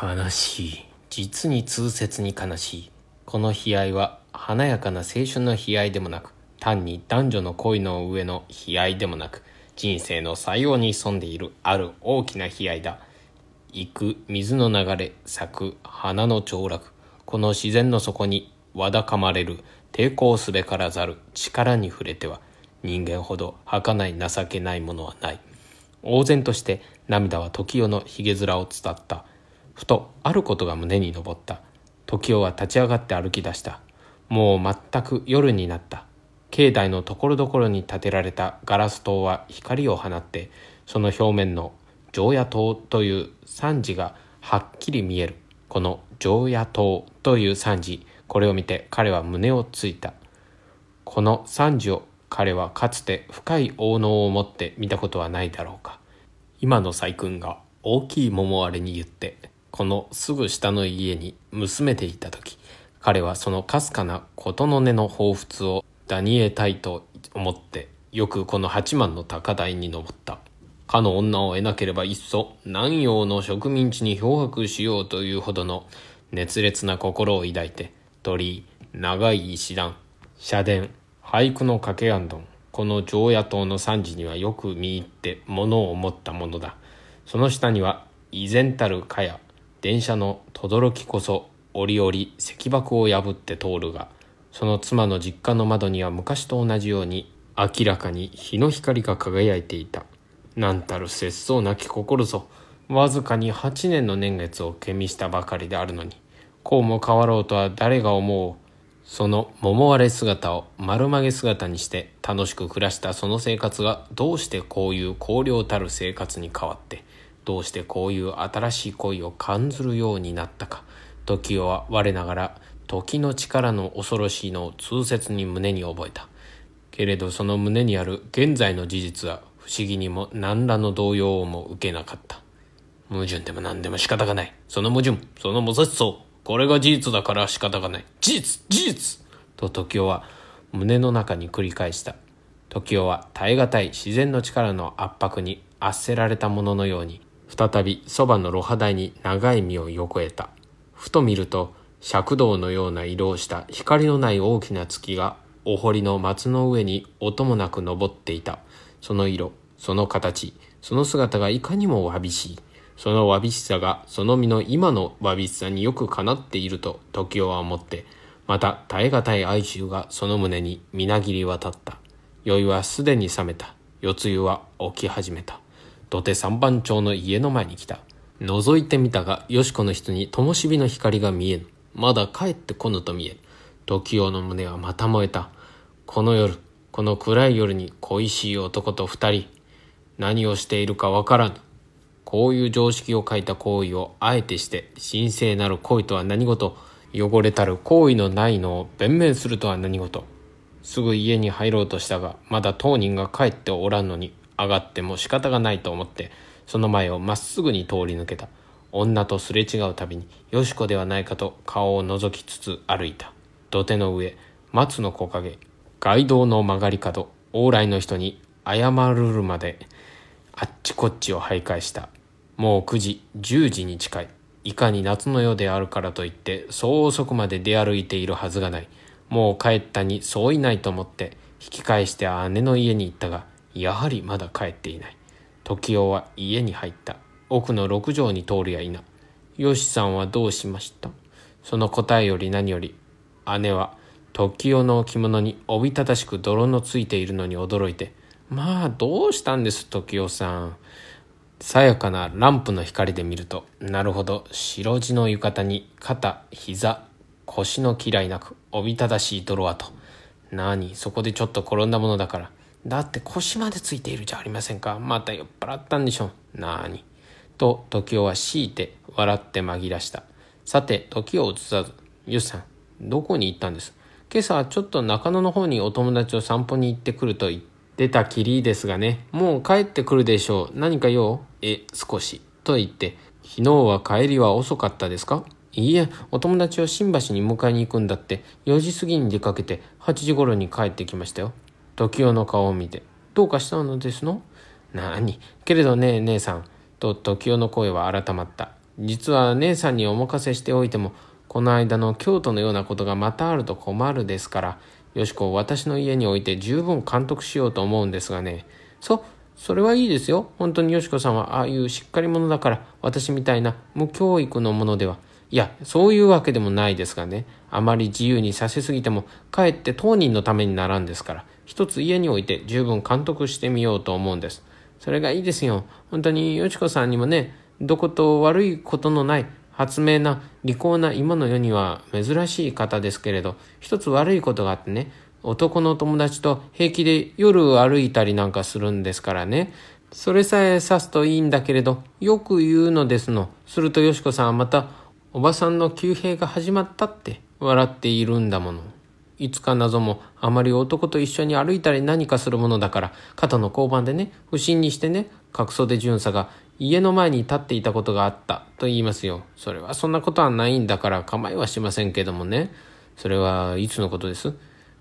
悲しい。実に痛切に悲しい。この悲哀は華やかな青春の悲哀でもなく、単に男女の恋の上の悲哀でもなく、人生の最後に潜んでいるある大きな悲哀だ。行く水の流れ、咲く花の凋落、この自然の底にわだかまれる、抵抗すべからざる力に触れては、人間ほど儚い情けないものはない。呆然として涙は時代のひげ面を伝った。ふとあることが胸に上った。時代は立ち上がって歩き出した。もう全く夜になった。境内のところどころに建てられたガラス塔は光を放って、その表面の常夜灯という惨事がはっきり見える。この常夜灯という惨事、これを見て彼は胸をついた。この惨事を彼はかつて深い懊悩を持って見たことはないだろうか。今の細君が大きい桃割れに言って、このすぐ下の家に娘でいたとき、彼はそのかすかな琴の音の彷彿をダニエたいと思って、よくこの八幡の高台に登った。かの女を得なければいっそ南洋の植民地に漂泊しようというほどの熱烈な心を抱いて、鳥居、長い石段、社殿、俳句の掛け行灯、この常夜灯の惨事にはよく見入って物を思ったものだ。その下には依然たる蚊や電車の轟こそ折々石箔を破って通るが、その妻の実家の窓には昔と同じように明らかに日の光が輝いていた。なんたる節操なき心ぞ。わずかに8年の年月をけみしたばかりであるのに、こうも変わろうとは誰が思う。その桃割れ姿を丸曲げ姿にして楽しく暮らしたその生活が、どうしてこういう荒涼たる生活に変わって、どうしてこういう新しい恋を感ずるようになったか。時代は我ながら時の力の恐ろしいのを痛切に胸に覚えた。けれどその胸にある現在の事実は不思議にも何らの動揺をも受けなかった。矛盾でも何でも仕方がない。その矛盾、その難しそう、これが事実だから仕方がない。事実、事実と時代は胸の中に繰り返した。時代は耐え難い自然の力の圧迫に圧せられたもののように、再びそばの露波台に長い身を横へた。ふと見ると、赤銅のような色をした光のない大きな月が、お堀の松の上に音もなく登っていた。その色、その形、その姿がいかにもわびしい。そのわびしさがその身の今のわびしさによくかなっていると時代は思って、また耐え難い哀愁がその胸にみなぎり渡った。酔いはすでに冷めた。夜露は起き始めた。土手三番町の家の前に来た。覗いてみたが、よしこの人に灯火の光が見えぬ。まだ帰ってこぬと見える。時代の胸はまた燃えた。この夜、この暗い夜に恋しい男と二人、何をしているかわからぬ。こういう常識を欠いた行為をあえてして、神聖なる恋とは何事、汚れたる行為のないのを弁明するとは何事。すぐ家に入ろうとしたが、まだ当人が帰っておらんのに、上がっても仕方がないと思って、その前をまっすぐに通り抜けた。女とすれ違うたびに、よしこではないかと顔を覗きつつ歩いた。土手の上、松の木陰、街道の曲がり角、往来の人に謝るるまで、あっちこっちを徘徊した。もう9時、10時に近い。いかに夏の夜であるからといって、そう遅くまで出歩いているはずがない。もう帰ったにそういないと思って、引き返して姉の家に行ったが、やはりまだ帰っていない。時代は家に入った。奥の6畳に通るや否。よしさんはどうしました？その答えより何より、姉は時代の着物におびただしく泥のついているのに驚いて、まあどうしたんです、時代さん。さやかなランプの光で見ると、なるほど、白地の浴衣に肩、膝、腰の嫌いなくおびただしい泥跡。なに、そこでちょっと転んだものだから。だって腰までついているじゃありませんか。また酔っ払ったんでしょう。なにと時代は強いて笑って紛らした。さて時代を映さず、よしさんどこに行ったんです？今朝ちょっと中野の方にお友達を散歩に行ってくると言って出たきりですがね。もう帰ってくるでしょう。何か用？少し。と言って、昨日は帰りは遅かったですか？いいえ、お友達を新橋に迎えに行くんだって、4時過ぎに出かけて、8時頃に帰ってきましたよ。時代の顔を見て、どうかしたのですの？なに、けれどねえ姉さん、と時代の声は改まった。実は姉さんにお任せしておいても、この間の京都のようなことがまたあると困るですから、よしこを私の家に置いて十分監督しようと思うんですがね。それはいいですよ。本当によしこさんはああいうしっかり者だから、私みたいな無教育のものでは。いや、そういうわけでもないですがね。あまり自由にさせすぎても、かえって当人のためにならんですから、一つ家に置いて十分監督してみようと思うんです。それがいいですよ。本当によしこさんにもね、どこと悪いことのない、発明な利口な今の世には珍しい方ですけれど、一つ悪いことがあってね、男の友達と平気で夜歩いたりなんかするんですからね。それさえ指すといいんだけれど、よく言うのですの。するとよしこさんはまた、おばさんの急兵が始まったって笑っているんだもの。いつか謎もあまり男と一緒に歩いたり何かするものだから、肩の交番でね、不審にしてね、角袖巡査が、家の前に立っていたことがあったと言いますよ。それはそんなことはないんだから構いはしませんけどもね。それはいつのことです？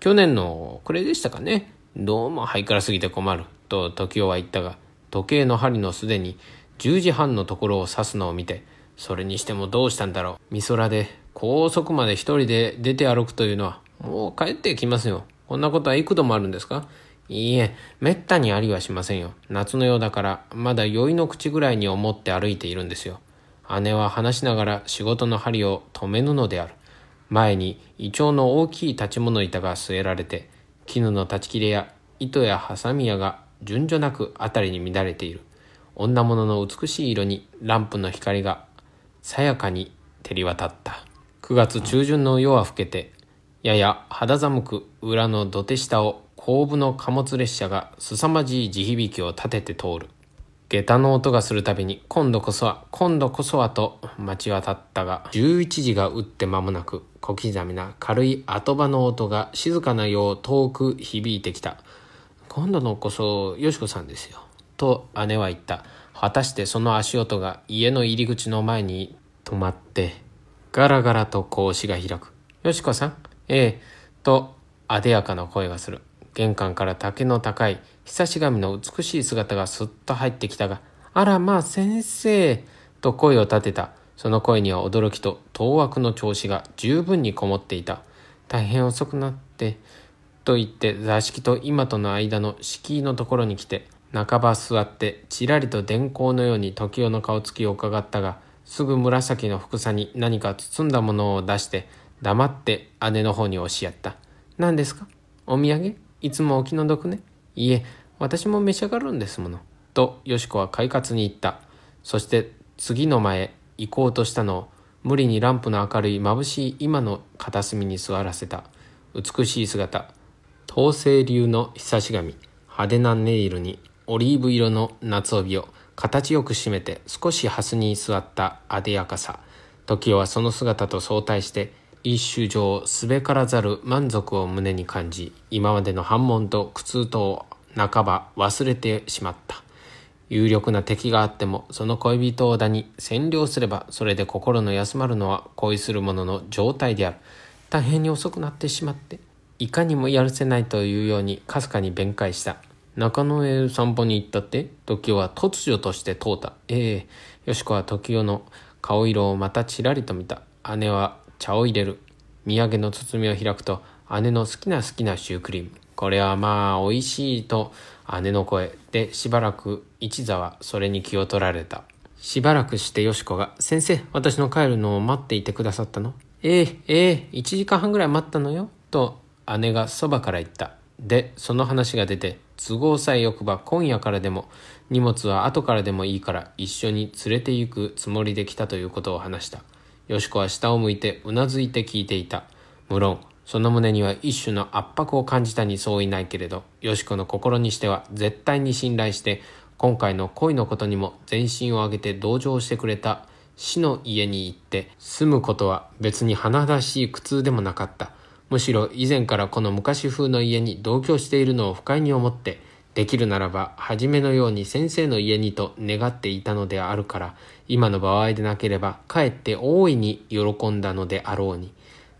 去年の暮れでしたかね。どうもハイカラすぎて困ると時代は言ったが、時計の針のすでに10時半のところを指すのを見て、それにしてもどうしたんだろう。美空で高速まで一人で出て歩くというのはもう帰ってきますよ。こんなことは幾度もあるんですか？いいえ、めったにありはしませんよ。夏のようだから、まだ酔いの口ぐらいに思って歩いているんですよ。姉は話しながら仕事の針を止めぬのである。前に、イチョウの大きい立ち物板が据えられて、絹の断ち切れや糸やハサミやが順序なくあたりに乱れている。女物の美しい色にランプの光がさやかに照り渡った。9月中旬の夜は更けて、やや肌寒く裏の土手下を、後部の貨物列車が凄まじい地響きを立てて通る。下駄の音がするたびに、今度こそはと待ちわたったが、11時が打って間もなく、小刻みな軽い後場の音が静かなよう遠く響いてきた。今度のこそよしこさんですよ、と姉は言った。果たしてその足音が家の入り口の前に止まって、ガラガラと格子が開く。よしこさん？ええ、と、あでやかな声がする。玄関から丈の高いひさし髪の美しい姿がすっと入ってきたが、あらまあ先生と声を立てた。その声には驚きと当惑の調子が十分にこもっていた。大変遅くなってと言って座敷と今との間の敷居のところに来て、半ば座ってちらりと電光のように時代の顔つきを伺ったが、すぐ紫の服さに何か包んだものを出して黙って姉の方に押しやった。何ですか？お土産？いつもお気の毒ね。いえ、私も召し上がるんですもの。と、よしこは快活に言った。そして、次の間へ行こうとしたのを、無理にランプの明るい眩しい今の片隅に座らせた。美しい姿。統制流のひさし髪。派手なネイルに、オリーブ色の夏帯を、形よく締めて、少しハスに座ったあでやかさ。時代はその姿と相対して、一種上すべからざる満足を胸に感じ、今までの煩悶と苦痛とを半ば忘れてしまった。有力な敵があっても、その恋人をだに占領すれば、それで心の休まるのは恋する者の状態である。大変に遅くなってしまって、いかにもやるせないというようにかすかに弁解した。中野へ散歩に行ったって、時代は突如として問うた。ええ、よしこは時代の顔色をまたちらりと見た。姉は茶を入れる。土産の包みを開くと、姉の好きなシュークリーム。これはまあおいしいと姉の声で、しばらく一座はそれに気を取られた。しばらくしてよしこが、先生、私の帰るのを待っていてくださったの？ええ、1時間半ぐらい待ったのよ、と姉がそばから言った。で、その話が出て、都合さえよくば今夜からでも、荷物は後からでもいいから一緒に連れて行くつもりで来たということを話した。よしこは下を向いてうなずいて聞いていた。無論、その胸には一種の圧迫を感じたに相違ないけれど、よしこの心にしては絶対に信頼して、今回の恋のことにも全身を挙げて同情してくれた死の家に行って、住むことは別に甚だしい苦痛でもなかった。むしろ以前からこの昔風の家に同居しているのを不快に思って、できるならば初めのように先生の家にと願っていたのであるから、今の場合でなければかえって大いに喜んだのであろうに、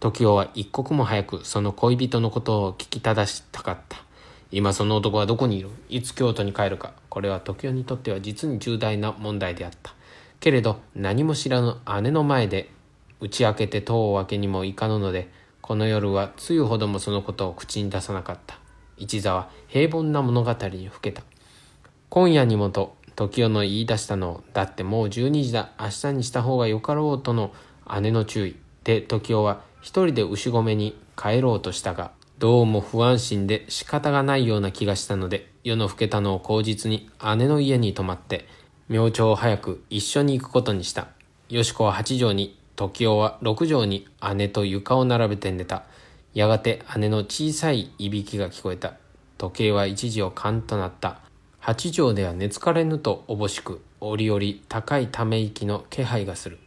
時代は一刻も早くその恋人のことを聞きただしたかった。今その男はどこにいる、いつ京都に帰るか、これは時代にとっては実に重大な問題であった。けれど何も知らぬ姉の前で打ち明けて戸を開けにもいかぬので、この夜はつゆほどもそのことを口に出さなかった。一座は平凡な物語にふけた。今夜にもと時代の言い出したのを、だってもう12時だ、明日にした方がよかろうとの姉の注意で、時代は一人で牛込に帰ろうとしたが、どうも不安心で仕方がないような気がしたので、夜の更けたのを口実に姉の家に泊まって明朝早く一緒に行くことにした。よしこは8畳に、時代は6畳に姉と床を並べて寝た。やがて姉の小さいいびきが聞こえた。時計は一時をカンとなった。8畳では寝つかれぬとおぼしく、折々高いため息の気配がする。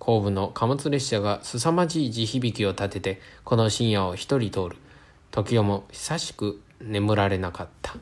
後部の貨物列車が凄まじい地響きを立てて、この深夜を一人通る。時代も久しく眠られなかった。